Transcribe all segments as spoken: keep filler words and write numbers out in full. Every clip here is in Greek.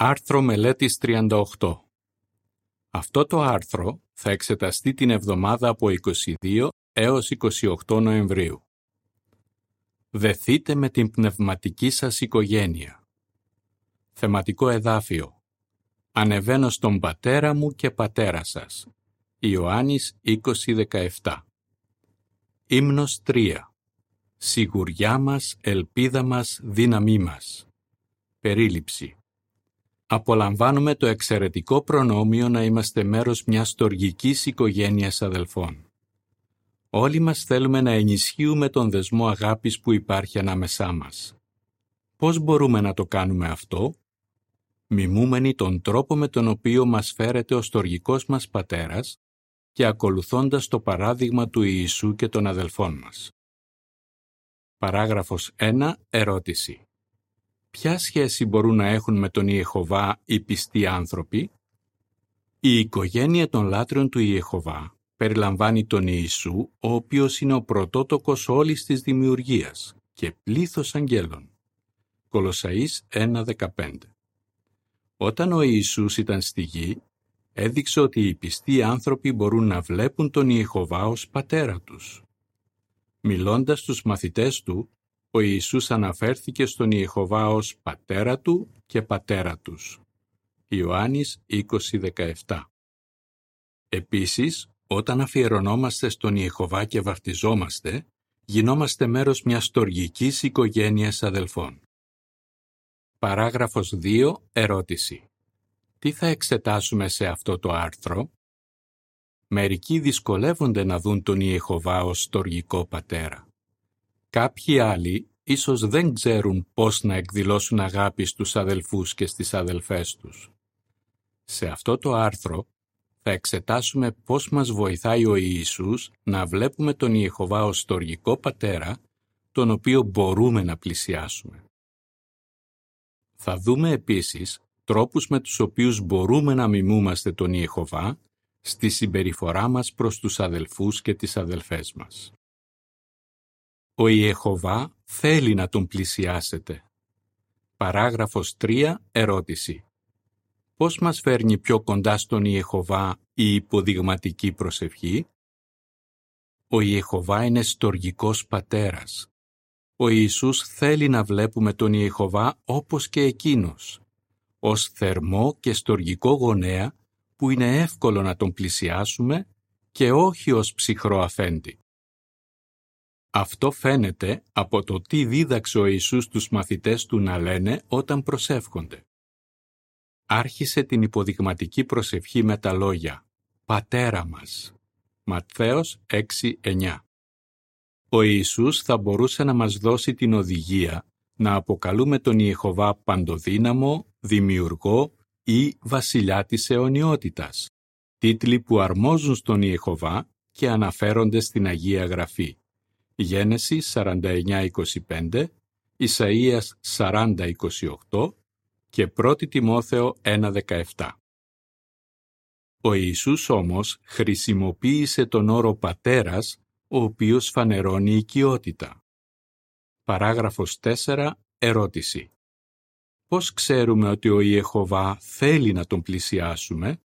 Άρθρο μελέτης τριάντα οκτώ. Αυτό το άρθρο θα εξεταστεί την εβδομάδα από είκοσι δύο έως είκοσι οκτώ Νοεμβρίου. Δεθείτε με την πνευματική σας οικογένεια. Θεματικό εδάφιο. Ανεβαίνω στον πατέρα μου και πατέρα σας. Ιωάννης είκοσι δεκαεπτά. Ύμνος τρία. Σιγουριά μας, ελπίδα μας, δύναμή μας. Περίληψη. Απολαμβάνουμε το εξαιρετικό προνόμιο να είμαστε μέρος μιας στοργικής οικογένειας αδελφών. Όλοι μας θέλουμε να ενισχύουμε τον δεσμό αγάπης που υπάρχει ανάμεσά μας. Πώς μπορούμε να το κάνουμε αυτό? Μιμούμενοι τον τρόπο με τον οποίο μας φέρεται ο στοργικός μας πατέρας και ακολουθώντας το παράδειγμα του Ιησού και των αδελφών μας. Παράγραφος ένα. Ερώτηση. Ποια σχέση μπορούν να έχουν με τον Ιεχωβά οι πιστοί άνθρωποι? Η οικογένεια των λάτρεων του Ιεχωβά περιλαμβάνει τον Ιησού, ο οποίος είναι ο πρωτότοκος όλης της δημιουργίας και πλήθος αγγέλων. Κολοσσαίς ένα δεκαπέντε. Όταν ο Ιησούς ήταν στη γη, έδειξε ότι οι πιστοί άνθρωποι μπορούν να βλέπουν τον Ιεχωβά ως πατέρα τους. Μιλώντας στους μαθητές του, ο Ιησούς αναφέρθηκε στον Ιεχωβά ως πατέρα του και πατέρα τους. Ιωάννης είκοσι δεκαεπτά. Επίσης, όταν αφιερωνόμαστε στον Ιεχωβά και βαπτιζόμαστε, γινόμαστε μέρος μιας στοργικής οικογένειας αδελφών. Παράγραφος δύο. Ερώτηση. Τι θα εξετάσουμε σε αυτό το άρθρο? Μερικοί δυσκολεύονται να δουν τον Ιεχωβά ως στοργικό πατέρα. Κάποιοι άλλοι ίσως δεν ξέρουν πώς να εκδηλώσουν αγάπη στους αδελφούς και στις αδελφές τους. Σε αυτό το άρθρο θα εξετάσουμε πώς μας βοηθάει ο Ιησούς να βλέπουμε τον Ιεχωβά ως στοργικό πατέρα, τον οποίο μπορούμε να πλησιάσουμε. Θα δούμε επίσης τρόπους με τους οποίους μπορούμε να μιμούμαστε τον Ιεχωβά στη συμπεριφορά μας προς τους αδελφούς και τις αδελφές μας. Ο Ιεχωβά θέλει να τον πλησιάσετε. Παράγραφος τρία. Ερώτηση. Πώς μας φέρνει πιο κοντά στον Ιεχωβά η υποδειγματική προσευχή? Ο Ιεχωβά είναι στοργικός πατέρας. Ο Ιησούς θέλει να βλέπουμε τον Ιεχωβά όπως και εκείνος, ως θερμό και στοργικό γονέα που είναι εύκολο να τον πλησιάσουμε και όχι ως ψυχρό αφέντη. Αυτό φαίνεται από το τι δίδαξε ο Ιησούς τους μαθητές του να λένε όταν προσεύχονται. Άρχισε την υποδειγματική προσευχή με τα λόγια «Πατέρα μας» Ματθαίος έξι εννιά. Ο Ιησούς θα μπορούσε να μας δώσει την οδηγία να αποκαλούμε τον Ιεχωβά παντοδύναμο, δημιουργό ή βασιλιά της αιωνιότητας, τίτλοι που αρμόζουν στον Ιεχωβά και αναφέρονται στην Αγία Γραφή. Γένεση σαράντα εννιά είκοσι πέντε, Ισαΐας σαράντα είκοσι οκτώ και πρώτη Τιμόθεο ένα δεκαεπτά. Ο Ιησούς όμως χρησιμοποίησε τον όρο «πατέρας», ο οποίος φανερώνει οικειότητα. Παράγραφος τέσσερα. Ερώτηση. Πώς ξέρουμε ότι ο Ιεχωβά θέλει να τον πλησιάσουμε?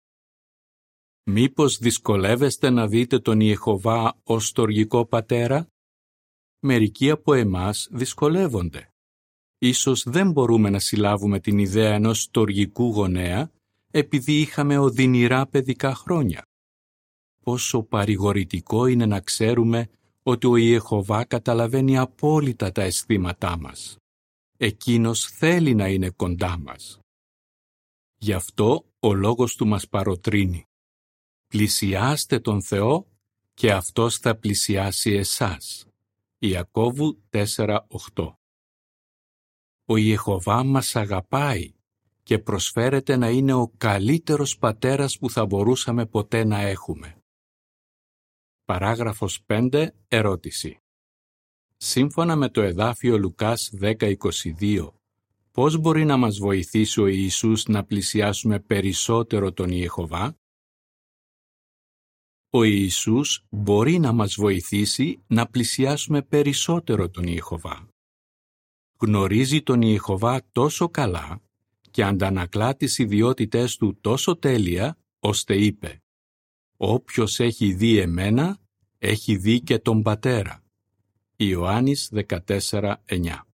Μήπως δυσκολεύεστε να δείτε τον Ιεχωβά ως στοργικό πατέρα? Μερικοί από εμάς δυσκολεύονται. Ίσως δεν μπορούμε να συλλάβουμε την ιδέα ενός στοργικού γονέα επειδή είχαμε οδυνηρά παιδικά χρόνια. Πόσο παρηγορητικό είναι να ξέρουμε ότι ο Ιεχωβά καταλαβαίνει απόλυτα τα αισθήματά μας. Εκείνος θέλει να είναι κοντά μας. Γι' αυτό ο λόγος του μας παροτρύνει. Πλησιάστε τον Θεό και Αυτός θα πλησιάσει εσάς. Ιακώβου τέσσερα οκτώ. Ο Ιεχωβά μας αγαπάει και προσφέρεται να είναι ο καλύτερος πατέρας που θα μπορούσαμε ποτέ να έχουμε. Παράγραφος πέντε. Ερώτηση. Σύμφωνα με το εδάφιο Λουκάς δέκα είκοσι δύο, πώς μπορεί να μας βοηθήσει ο Ιησούς να πλησιάσουμε περισσότερο τον Ιεχωβά? Ο Ιησούς μπορεί να μας βοηθήσει να πλησιάσουμε περισσότερο τον Ιεχωβά. Γνωρίζει τον Ιεχωβά τόσο καλά και αντανακλά τις ιδιότητές του τόσο τέλεια, ώστε είπε «Όποιος έχει δει εμένα, έχει δει και τον Πατέρα». Ιωάννης δεκατέσσερα εννιά.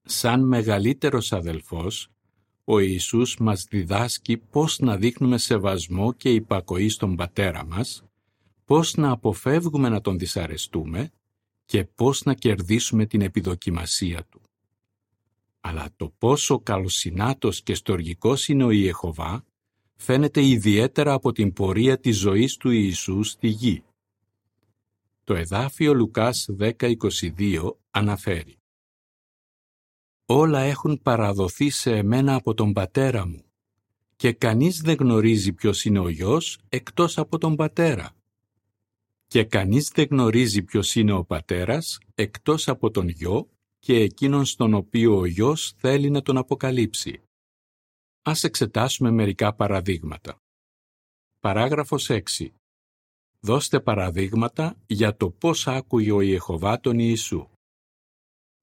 Σαν μεγαλύτερος αδελφός, ο Ιησούς μας διδάσκει πώς να δείχνουμε σεβασμό και υπακοή στον Πατέρα μας, πώς να αποφεύγουμε να τον δυσαρεστούμε και πώς να κερδίσουμε την επιδοκιμασία του. Αλλά το πόσο καλοσυνάτος και στοργικός είναι ο Ιεχωβά φαίνεται ιδιαίτερα από την πορεία της ζωής του Ιησού στη γη. Το εδάφιο Λουκάς δέκα είκοσι δύο αναφέρει «Όλα έχουν παραδοθεί σε εμένα από τον Πατέρα μου και κανείς δεν γνωρίζει ποιος είναι ο Υιός εκτός από τον Πατέρα και κανείς δεν γνωρίζει ποιος είναι ο Πατέρας εκτός από τον Υιό και εκείνον στον οποίο ο Υιός θέλει να τον αποκαλύψει». Ας εξετάσουμε μερικά παραδείγματα. Παράγραφος έξι. Δώστε παραδείγματα για το πώς άκουγε ο Ιεχωβά τον Ιησού.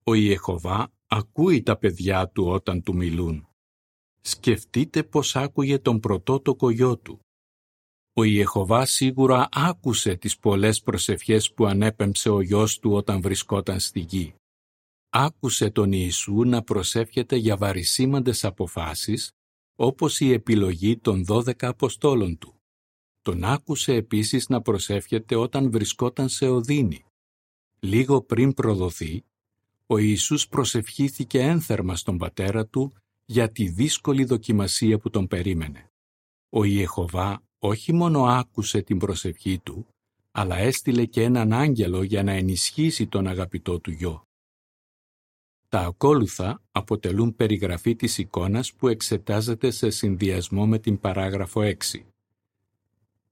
Ο Ιεχωβά ακούει τα παιδιά του όταν του μιλούν. Σκεφτείτε πώς άκουγε τον πρωτότοκο γιο του. Ο Ιεχωβά σίγουρα άκουσε τις πολλές προσευχές που ανέπεμψε ο γιος του όταν βρισκόταν στη γη. Άκουσε τον Ιησού να προσεύχεται για βαρισίμαντες αποφάσεις, όπως η επιλογή των δώδεκα Αποστόλων του. Τον άκουσε επίσης να προσεύχεται όταν βρισκόταν σε οδύνη. Λίγο πριν προδοθεί, ο Ιησούς προσευχήθηκε ένθερμα στον Πατέρα του για τη δύσκολη δοκιμασία που τον περίμενε. Ο Ιεχωβά όχι μόνο άκουσε την προσευχή του, αλλά έστειλε και έναν άγγελο για να ενισχύσει τον αγαπητό του γιο. Τα ακόλουθα αποτελούν περιγραφή της εικόνας που εξετάζεται σε συνδυασμό με την παράγραφο έξι.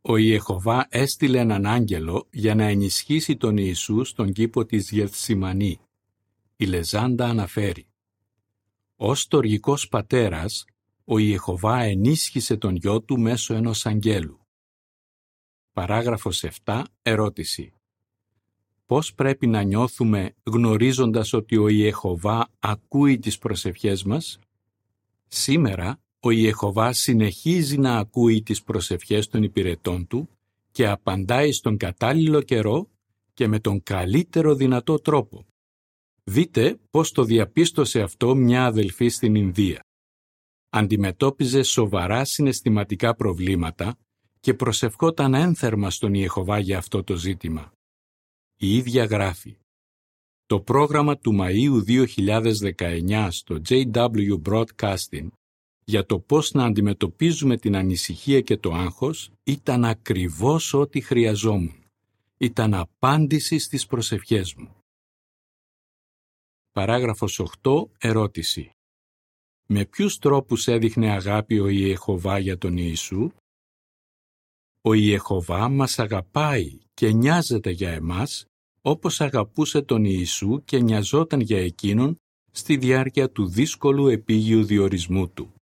Ο Ιεχωβά έστειλε έναν άγγελο για να ενισχύσει τον Ιησού στον κήπο της Γεθσιμανή. Η λεζάντα αναφέρει «Ως στοργικός πατέρας, ο Ιεχωβά ενίσχυσε τον γιο του μέσω ενός αγγέλου». Παράγραφος επτά. Ερώτηση. Πώς πρέπει να νιώθουμε γνωρίζοντας ότι ο Ιεχωβά ακούει τις προσευχές μας? Σήμερα, ο Ιεχωβά συνεχίζει να ακούει τις προσευχές των υπηρετών του και απαντάει στον κατάλληλο καιρό και με τον καλύτερο δυνατό τρόπο. Δείτε πώς το διαπίστωσε αυτό μια αδελφή στην Ινδία. Αντιμετώπιζε σοβαρά συναισθηματικά προβλήματα και προσευχόταν ένθερμα στον Ιεχωβά για αυτό το ζήτημα. Η ίδια γράφει «Το πρόγραμμα του Μαΐου δύο χιλιάδες δεκαεννιά στο τζέι ντάμπλιου Broadcasting για το πώς να αντιμετωπίζουμε την ανησυχία και το άγχος ήταν ακριβώς ό,τι χρειαζόμουν. Ήταν απάντηση στις προσευχές μου». Παράγραφος οκτώ. Ερώτηση. Με ποιους τρόπους έδειχνε αγάπη ο Ιεχωβά για τον Ιησού? Ο Ιεχωβά μας αγαπάει και νοιάζεται για εμάς, όπως αγαπούσε τον Ιησού και νοιαζόταν για εκείνον στη διάρκεια του δύσκολου επίγειου διορισμού του.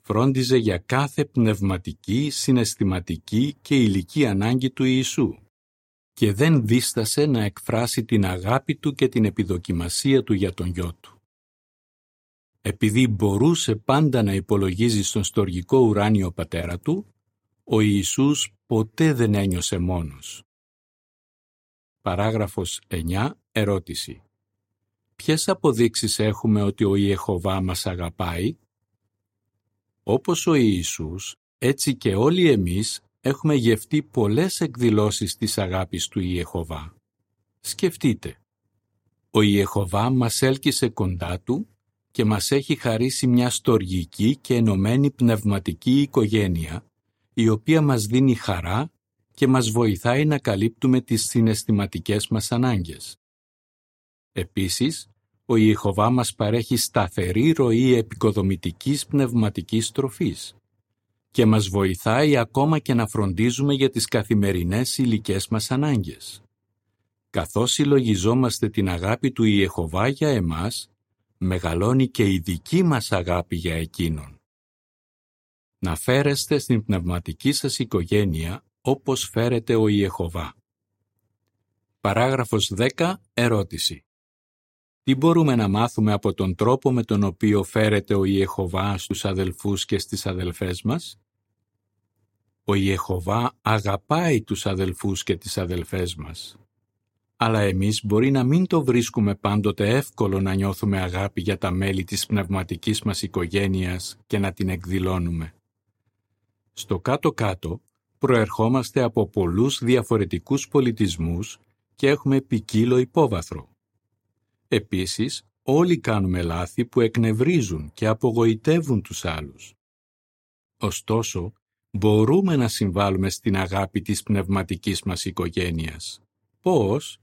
Φρόντιζε για κάθε πνευματική, συναισθηματική και ηλική ανάγκη του Ιησού και δεν δίστασε να εκφράσει την αγάπη του και την επιδοκιμασία του για τον γιο του. Επειδή μπορούσε πάντα να υπολογίζει στον στοργικό ουράνιο πατέρα του, ο Ιησούς ποτέ δεν ένιωσε μόνος. Παράγραφος εννιά. Ερώτηση. Ποιες αποδείξεις έχουμε ότι ο Ιεχωβά μας αγαπάει? Όπως ο Ιησούς, έτσι και όλοι εμείς έχουμε γευτεί πολλές εκδηλώσεις της αγάπης του Ιεχωβά. Σκεφτείτε. Ο Ιεχωβά μας έλκυσε κοντά του και μας έχει χαρίσει μια στοργική και ενωμένη πνευματική οικογένεια, η οποία μας δίνει χαρά και μας βοηθάει να καλύπτουμε τις συναισθηματικές μας ανάγκες. Επίσης, ο Ιεχωβά μας παρέχει σταθερή ροή επικοδομητικής πνευματικής τροφής και μας βοηθάει ακόμα και να φροντίζουμε για τις καθημερινές υλικές μας ανάγκες. Καθώς συλλογιζόμαστε την αγάπη του Ιεχωβά για εμάς, μεγαλώνει και η δική μας αγάπη για εκείνον. Να φέρεστε στην πνευματική σας οικογένεια όπως φέρεται ο Ιεχωβά. Παράγραφος δέκα. Ερώτηση. Τι μπορούμε να μάθουμε από τον τρόπο με τον οποίο φέρεται ο Ιεχωβά στους αδελφούς και στις αδελφές μας? Ο Ιεχωβά αγαπάει τους αδελφούς και τις αδελφές μας. Αλλά εμείς μπορεί να μην το βρίσκουμε πάντοτε εύκολο να νιώθουμε αγάπη για τα μέλη της πνευματικής μας οικογένειας και να την εκδηλώνουμε. Στο κάτω-κάτω προερχόμαστε από πολλούς διαφορετικούς πολιτισμούς και έχουμε ποικίλο υπόβαθρο. Επίσης, όλοι κάνουμε λάθη που εκνευρίζουν και απογοητεύουν τους άλλους. Ωστόσο, μπορούμε να συμβάλλουμε στην αγάπη της πνευματικής μας οικογένειας. Πώς?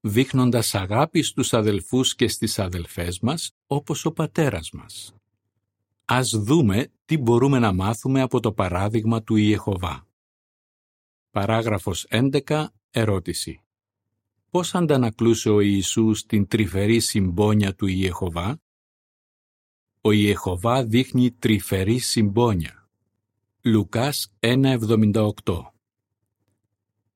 Δείχνοντας αγάπη στους αδελφούς και στις αδελφές μας, όπως ο πατέρας μας. Ας δούμε τι μπορούμε να μάθουμε από το παράδειγμα του Ιεχωβά. Παράγραφος έντεκα. Ερώτηση. Πώς αντανακλούσε ο Ιησούς την τρυφερή συμπόνια του Ιεχωβά? Ο Ιεχωβά δείχνει τρυφερή συμπόνια. Λουκάς ένα εβδομήντα οκτώ.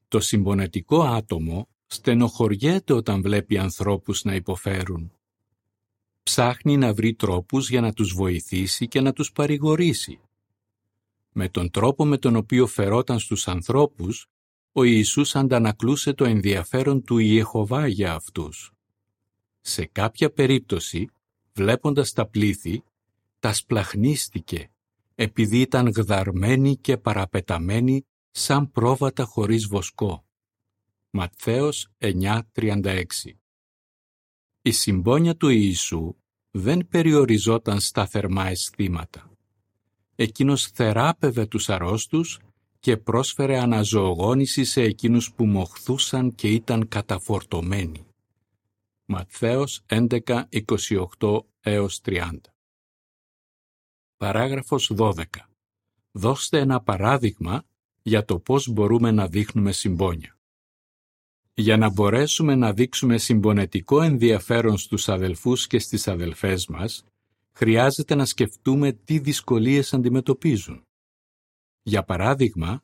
Το συμπονετικό άτομο στενοχωριέται όταν βλέπει ανθρώπους να υποφέρουν. Ψάχνει να βρει τρόπους για να τους βοηθήσει και να τους παρηγορήσει. Με τον τρόπο με τον οποίο φερόταν στους ανθρώπους, ο Ιησούς αντανακλούσε το ενδιαφέρον του Ιεχωβά για αυτούς. Σε κάποια περίπτωση, βλέποντας τα πλήθη, τα σπλαχνίστηκε, επειδή ήταν γδαρμένοι και παραπεταμένοι σαν πρόβατα χωρίς βοσκό. Ματθαίος εννιά τριάντα έξι. Η συμπόνια του Ιησού δεν περιοριζόταν στα θερμά αισθήματα. Εκείνος θεράπευε τους αρρώστους και πρόσφερε αναζωογόνηση σε εκείνους που μοχθούσαν και ήταν καταφορτωμένοι. Ματθαίος έντεκα είκοσι οκτώ έως τριάντα. Παράγραφος δώδεκα. Δώστε ένα παράδειγμα για το πώς μπορούμε να δείχνουμε συμπόνια. Για να μπορέσουμε να δείξουμε συμπονετικό ενδιαφέρον στους αδελφούς και στις αδελφές μας, χρειάζεται να σκεφτούμε τι δυσκολίες αντιμετωπίζουν. Για παράδειγμα,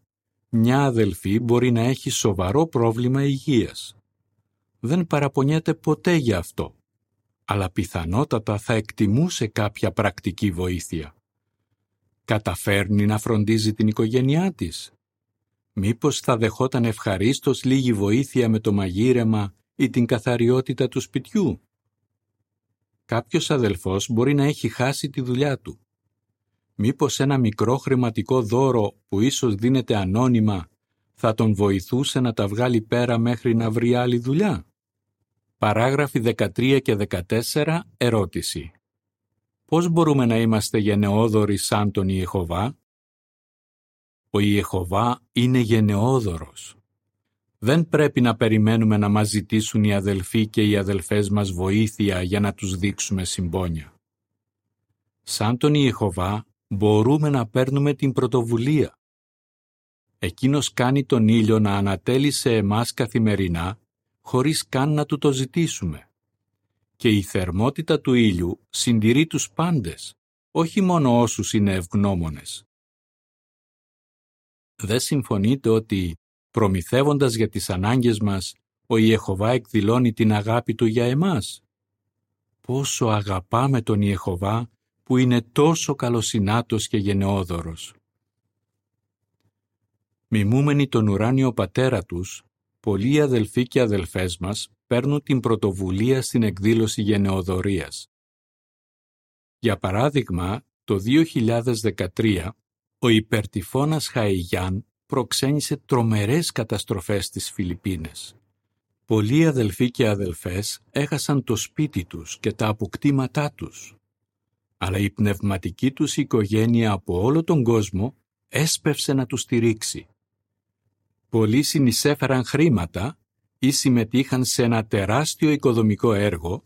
μια αδελφή μπορεί να έχει σοβαρό πρόβλημα υγείας. Δεν παραπονιέται ποτέ για αυτό, αλλά πιθανότατα θα εκτιμούσε κάποια πρακτική βοήθεια. Καταφέρνει να φροντίζει την οικογένειά της. Μήπως θα δεχόταν ευχαρίστως λίγη βοήθεια με το μαγείρεμα ή την καθαριότητα του σπιτιού? Κάποιος αδελφός μπορεί να έχει χάσει τη δουλειά του. Μήπως ένα μικρό χρηματικό δώρο που ίσως δίνεται ανώνυμα θα τον βοηθούσε να τα βγάλει πέρα μέχρι να βρει άλλη δουλειά? Παράγραφοι δεκατρία και δεκατέσσερα. Ερώτηση. Πώς μπορούμε να είμαστε γενναιόδωροι σαν τον Ιεχωβά? Ο Ιεχωβά είναι γενναιόδωρος. Δεν πρέπει να περιμένουμε να μας ζητήσουν οι αδελφοί και οι αδελφές μας βοήθεια για να τους δείξουμε συμπόνια. Σαν τον Ιεχωβά μπορούμε να παίρνουμε την πρωτοβουλία. Εκείνος κάνει τον ήλιο να ανατέλει σε εμάς καθημερινά, χωρίς καν να του το ζητήσουμε. Και η θερμότητα του ήλιου συντηρεί τους πάντες, όχι μόνο όσους είναι ευγνώμονες. Δεν συμφωνείτε ότι, προμηθεύοντας για τις ανάγκες μας, ο Ιεχωβά εκδηλώνει την αγάπη του για εμάς? Πόσο αγαπάμε τον Ιεχωβά που είναι τόσο καλοσυνάτος και γενναιόδωρος. Μιμούμενοι τον ουράνιο πατέρα τους, πολλοί αδελφοί και αδελφές μας παίρνουν την πρωτοβουλία στην εκδήλωση γενναιοδωρίας. Για παράδειγμα, το δύο χιλιάδες δεκατρία, ο υπερτυφώνας Χαϊγιάν προξένησε τρομερές καταστροφές στις Φιλιππίνες. Πολλοί αδελφοί και αδελφές έχασαν το σπίτι τους και τα αποκτήματά τους. Αλλά η πνευματική τους οικογένεια από όλο τον κόσμο έσπευσε να τους στηρίξει. Πολλοί συνεισέφεραν χρήματα ή συμμετείχαν σε ένα τεράστιο οικοδομικό έργο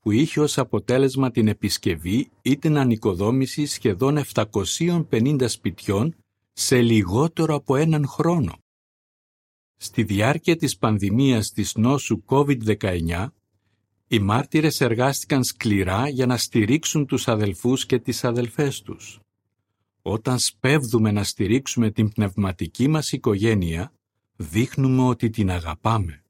που είχε ως αποτέλεσμα την επισκευή ή την ανοικοδόμηση σχεδόν επτακόσιων πενήντα σπιτιών σε λιγότερο από έναν χρόνο. Στη διάρκεια της πανδημίας της νόσου κόβιντ δεκαεννιά, οι μάρτυρες εργάστηκαν σκληρά για να στηρίξουν τους αδελφούς και τις αδελφές τους. Όταν σπεύδουμε να στηρίξουμε την πνευματική μας οικογένεια, δείχνουμε ότι την αγαπάμε.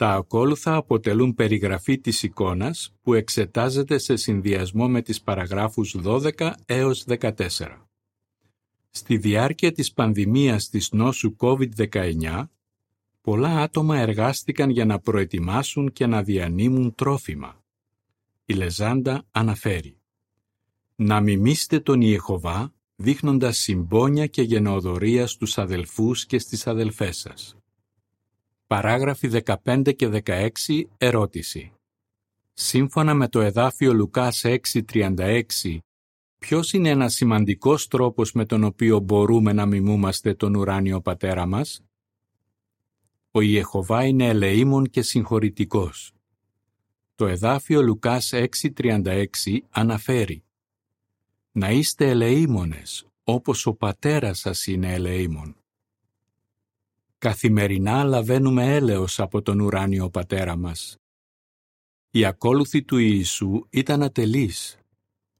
Τα ακόλουθα αποτελούν περιγραφή της εικόνας που εξετάζεται σε συνδυασμό με τις παραγράφους δώδεκα έως δεκατέσσερα. Στη διάρκεια της πανδημίας της νόσου κόβιντ δεκαεννιά, πολλά άτομα εργάστηκαν για να προετοιμάσουν και να διανύμουν τρόφιμα. Η λεζάντα αναφέρει «Να μιμήστε τον Ιεχωβά, δείχνοντας συμπόνια και γενεοδωρία στους αδελφούς και στις αδελφές σας». Παράγραφοι δεκαπέντε και δεκαέξι. Ερώτηση. Σύμφωνα με το εδάφιο Λουκάς έξι τριάντα έξι, ποιος είναι ένας σημαντικός τρόπος με τον οποίο μπορούμε να μιμούμαστε τον ουράνιο πατέρα μας? Ο Ιεχωβά είναι ελεήμων και συγχωρητικός. Το εδάφιο Λουκάς έξι τριάντα έξι αναφέρει «Να είστε ελεήμονες, όπως ο πατέρας σας είναι ελεήμων». Καθημερινά λαβαίνουμε έλεος από τον ουράνιο πατέρα μας. Οι ακόλουθοι του Ιησού ήταν ατελείς,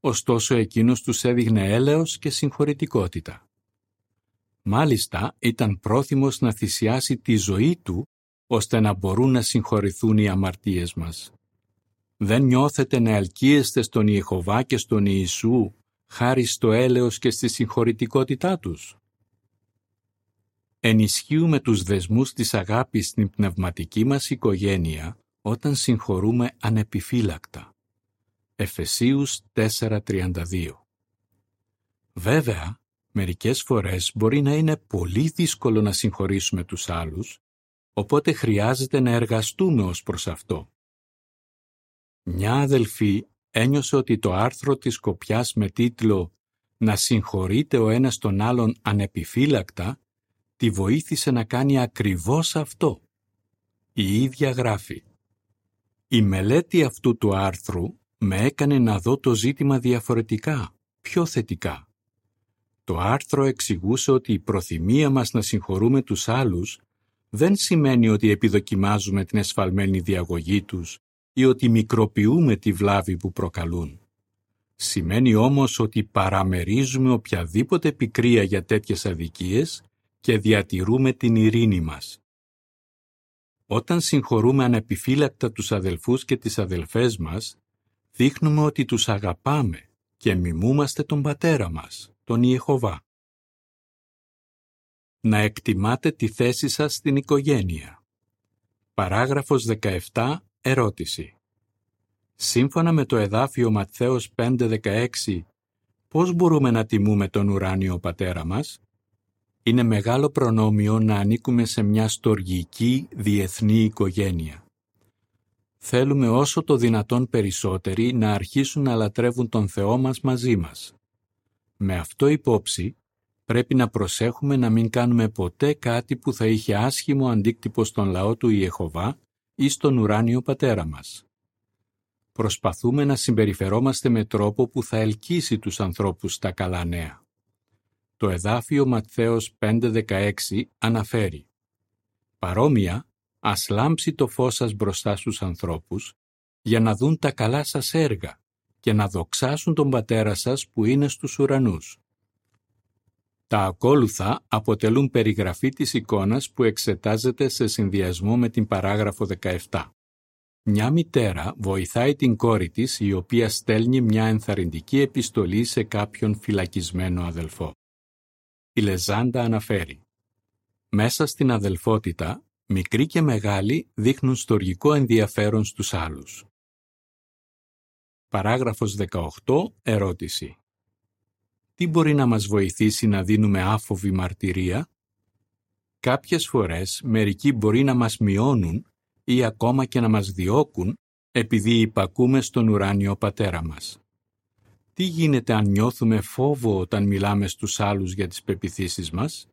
ωστόσο εκείνος τους έδειχνε έλεος και συγχωρητικότητα. Μάλιστα ήταν πρόθυμος να θυσιάσει τη ζωή του, ώστε να μπορούν να συγχωρηθούν οι αμαρτίες μας. Δεν νιώθετε να ελκύεστε στον Ιεχωβά και στον Ιησού, χάρη στο έλεος και στη συγχωρητικότητά τους? Ενισχύουμε τους δεσμούς της αγάπης στην πνευματική μας οικογένεια όταν συγχωρούμε ανεπιφύλακτα. Εφεσίους τέσσερα τριάντα δύο. Βέβαια, μερικές φορές μπορεί να είναι πολύ δύσκολο να συγχωρήσουμε τους άλλους, οπότε χρειάζεται να εργαστούμε ως προς αυτό. Μια αδελφή ένιωσε ότι το άρθρο της Σκοπιάς με τίτλο «Να συγχωρείτε ο ένας τον άλλον ανεπιφύλακτα» τη βοήθησε να κάνει ακριβώς αυτό. Η ίδια γράφει «Η μελέτη αυτού του άρθρου με έκανε να δω το ζήτημα διαφορετικά, πιο θετικά. Το άρθρο εξηγούσε ότι η προθυμία μας να συγχωρούμε τους άλλους δεν σημαίνει ότι επιδοκιμάζουμε την εσφαλμένη διαγωγή τους ή ότι μικροποιούμε τη βλάβη που προκαλούν. Σημαίνει όμως ότι παραμερίζουμε οποιαδήποτε πικρία για τέτοιες αδικίες και διατηρούμε την ειρήνη μας. Όταν συγχωρούμε ανεπιφύλακτα τους αδελφούς και τις αδελφές μας, δείχνουμε ότι τους αγαπάμε και μιμούμαστε τον πατέρα μας, τον Ιεχωβά. Να εκτιμάτε τη θέση σας στην οικογένεια. Παράγραφος δεκαεπτά. Ερώτηση. Σύμφωνα με το εδάφιο Ματθαίος πέντε δεκαέξι, πώς μπορούμε να τιμούμε τον ουράνιο πατέρα μας? Είναι μεγάλο προνόμιο να ανήκουμε σε μια στοργική διεθνή οικογένεια. Θέλουμε όσο το δυνατόν περισσότεροι να αρχίσουν να λατρεύουν τον Θεό μας μαζί μας. Με αυτό υπόψη, πρέπει να προσέχουμε να μην κάνουμε ποτέ κάτι που θα είχε άσχημο αντίκτυπο στον λαό του Ιεχωβά ή στον ουράνιο πατέρα μας. Προσπαθούμε να συμπεριφερόμαστε με τρόπο που θα ελκύσει τους ανθρώπους στα καλά νέα. Το εδάφιο Ματθαίος πέντε δεκαέξι αναφέρει «Παρόμοια, ας λάμψει το φως σας μπροστά στους ανθρώπους, για να δουν τα καλά σας έργα και να δοξάσουν τον πατέρα σας που είναι στους ουρανούς». Τα ακόλουθα αποτελούν περιγραφή της εικόνας που εξετάζεται σε συνδυασμό με την παράγραφο δεκαεπτά. Μια μητέρα βοηθάει την κόρη της, η οποία στέλνει μια ενθαρρυντική επιστολή σε κάποιον φυλακισμένο αδελφό. Η λεζάντα αναφέρει «Μέσα στην αδελφότητα, μικροί και μεγάλοι δείχνουν στοργικό ενδιαφέρον στους άλλους». Παράγραφος δεκαοκτώ. Ερώτηση. Τι μπορεί να μας βοηθήσει να δίνουμε άφοβη μαρτυρία? Κάποιες φορές μερικοί μπορεί να μας μειώνουν ή ακόμα και να μας διώκουν επειδή υπακούμε στον ουράνιο πατέρα μας. Τι γίνεται αν νιώθουμε φόβο όταν μιλάμε στους άλλους για τις πεποιθήσεις μας?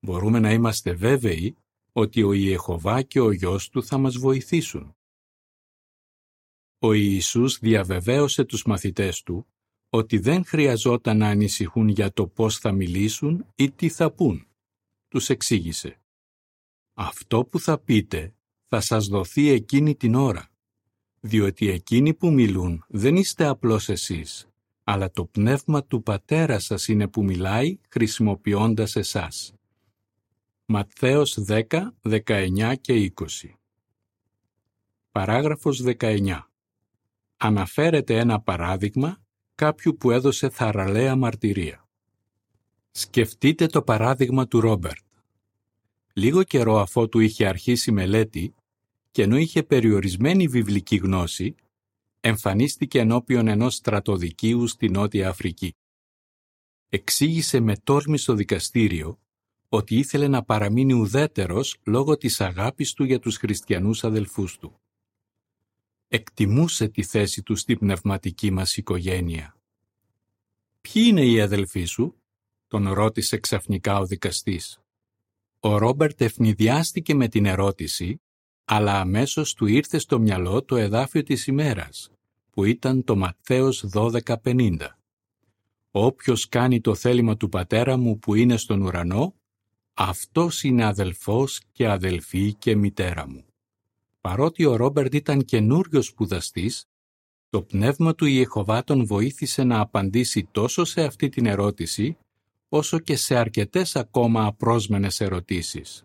Μπορούμε να είμαστε βέβαιοι ότι ο Ιεχωβά και ο Υιός Του θα μας βοηθήσουν. Ο Ιησούς διαβεβαίωσε τους μαθητές Του ότι δεν χρειαζόταν να ανησυχούν για το πώς θα μιλήσουν ή τι θα πούν. Τους εξήγησε «Αυτό που θα πείτε θα σας δοθεί εκείνη την ώρα, διότι εκείνοι που μιλούν δεν είστε απλώς εσείς, αλλά το πνεύμα του πατέρα σας είναι που μιλάει χρησιμοποιώντας εσάς». Ματθαίος δέκα, δεκαεννιά και είκοσι. Παράγραφος δεκαεννιά. Αναφέρεται ένα παράδειγμα κάποιου που έδωσε θαραλέα μαρτυρία. Σκεφτείτε το παράδειγμα του Ρόμπερτ. Λίγο καιρό αφότου είχε αρχίσει μελέτη και ενώ είχε περιορισμένη βιβλική γνώση, εμφανίστηκε ενώπιον ενός στρατοδικείου στη Νότια Αφρική. Εξήγησε με τόρμη στο δικαστήριο ότι ήθελε να παραμείνει ουδέτερος λόγω της αγάπης του για τους χριστιανούς αδελφούς του. Εκτιμούσε τη θέση του στη πνευματική μας οικογένεια. «Ποιοι είναι οι αδελφοί σου?» τον ρώτησε ξαφνικά ο δικαστής. Ο Ρόμπερτ ευνηδιάστηκε με την ερώτηση, αλλά αμέσως του ήρθε στο μυαλό το εδάφιο της ημέρας, που ήταν το Ματθαίος δώδεκα πενήντα. «Όποιος κάνει το θέλημα του πατέρα μου που είναι στον ουρανό, αυτός είναι αδελφός και αδελφή και μητέρα μου». Παρότι ο Ρόμπερτ ήταν καινούριος σπουδαστής, το πνεύμα του Ιεχωβά τον βοήθησε να απαντήσει τόσο σε αυτή την ερώτηση, όσο και σε αρκετές ακόμα απρόσμενες ερωτήσεις.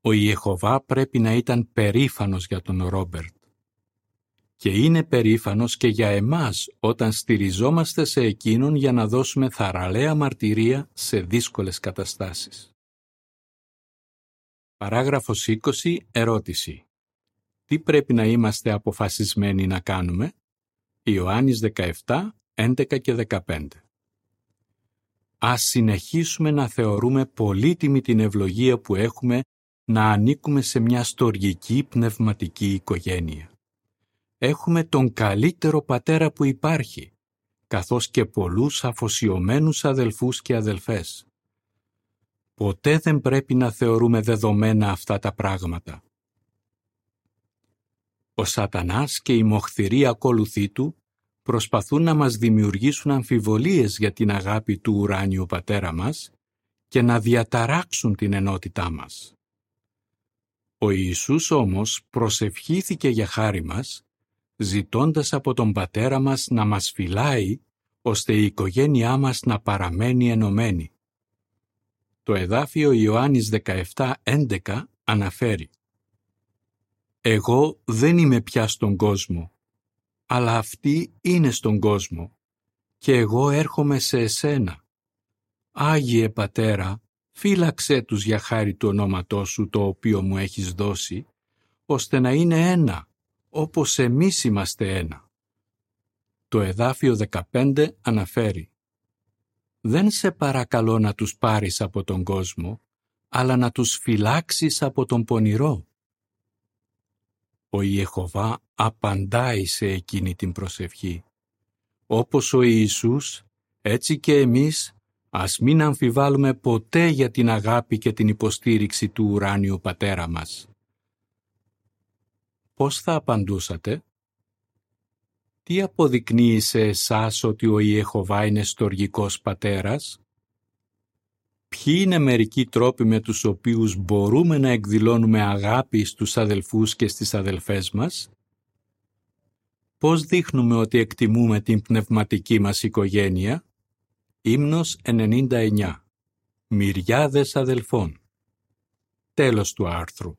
Ο Ιεχωβά πρέπει να ήταν περήφανος για τον Ρόμπερτ. Και είναι περήφανος και για εμάς όταν στηριζόμαστε σε εκείνον για να δώσουμε θαραλέα μαρτυρία σε δύσκολες καταστάσεις. Παράγραφος είκοσι. Ερώτηση. Τι πρέπει να είμαστε αποφασισμένοι να κάνουμε? Ιωάννης δεκαεπτά, έντεκα και δεκαπέντε. Ας συνεχίσουμε να θεωρούμε πολύτιμη την ευλογία που έχουμε να ανήκουμε σε μια στοργική πνευματική οικογένεια. Έχουμε τον καλύτερο πατέρα που υπάρχει, καθώς και πολλούς αφοσιωμένους αδελφούς και αδελφές. Ποτέ δεν πρέπει να θεωρούμε δεδομένα αυτά τα πράγματα. Ο Σατανάς και η μοχθηρή ακολουθή του προσπαθούν να μας δημιουργήσουν αμφιβολίες για την αγάπη του ουράνιου πατέρα μας και να διαταράξουν την ενότητά μας. Ο Ιησούς όμως προσευχήθηκε για χάρη μας, ζητώντας από τον πατέρα μας να μας φυλάει, ώστε η οικογένειά μας να παραμένει ενωμένη. Το εδάφιο Ιωάννης δεκαεπτά έντεκα αναφέρει: «Εγώ δεν είμαι πια στον κόσμο, αλλά αυτή είναι στον κόσμο, και εγώ έρχομαι σε εσένα. Άγιε Πατέρα, φύλαξέ τους για χάρη του ονόματός σου το οποίο μου έχεις δώσει, ώστε να είναι ένα, όπως εμείς είμαστε ένα». Το εδάφιο δεκαπέντε αναφέρει: «Δεν σε παρακαλώ να τους πάρεις από τον κόσμο, αλλά να τους φυλάξεις από τον πονηρό». Ο Ιεχωβά απαντάει σε εκείνη την προσευχή. Όπως ο Ιησούς, έτσι και εμείς, ας μην αμφιβάλλουμε ποτέ για την αγάπη και την υποστήριξη του ουράνιου πατέρα μας. Πώς θα απαντούσατε? Τι αποδεικνύει σε εσάς ότι ο Ιεχωβά είναι στοργικός πατέρας? Ποιοι είναι μερικοί τρόποι με τους οποίους μπορούμε να εκδηλώνουμε αγάπη στους αδελφούς και στις αδελφές μας? Πώς δείχνουμε ότι εκτιμούμε την πνευματική μας οικογένεια? Ύμνος ενενήντα εννιά. Μυριάδες αδελφών. Τέλος του άρθρου.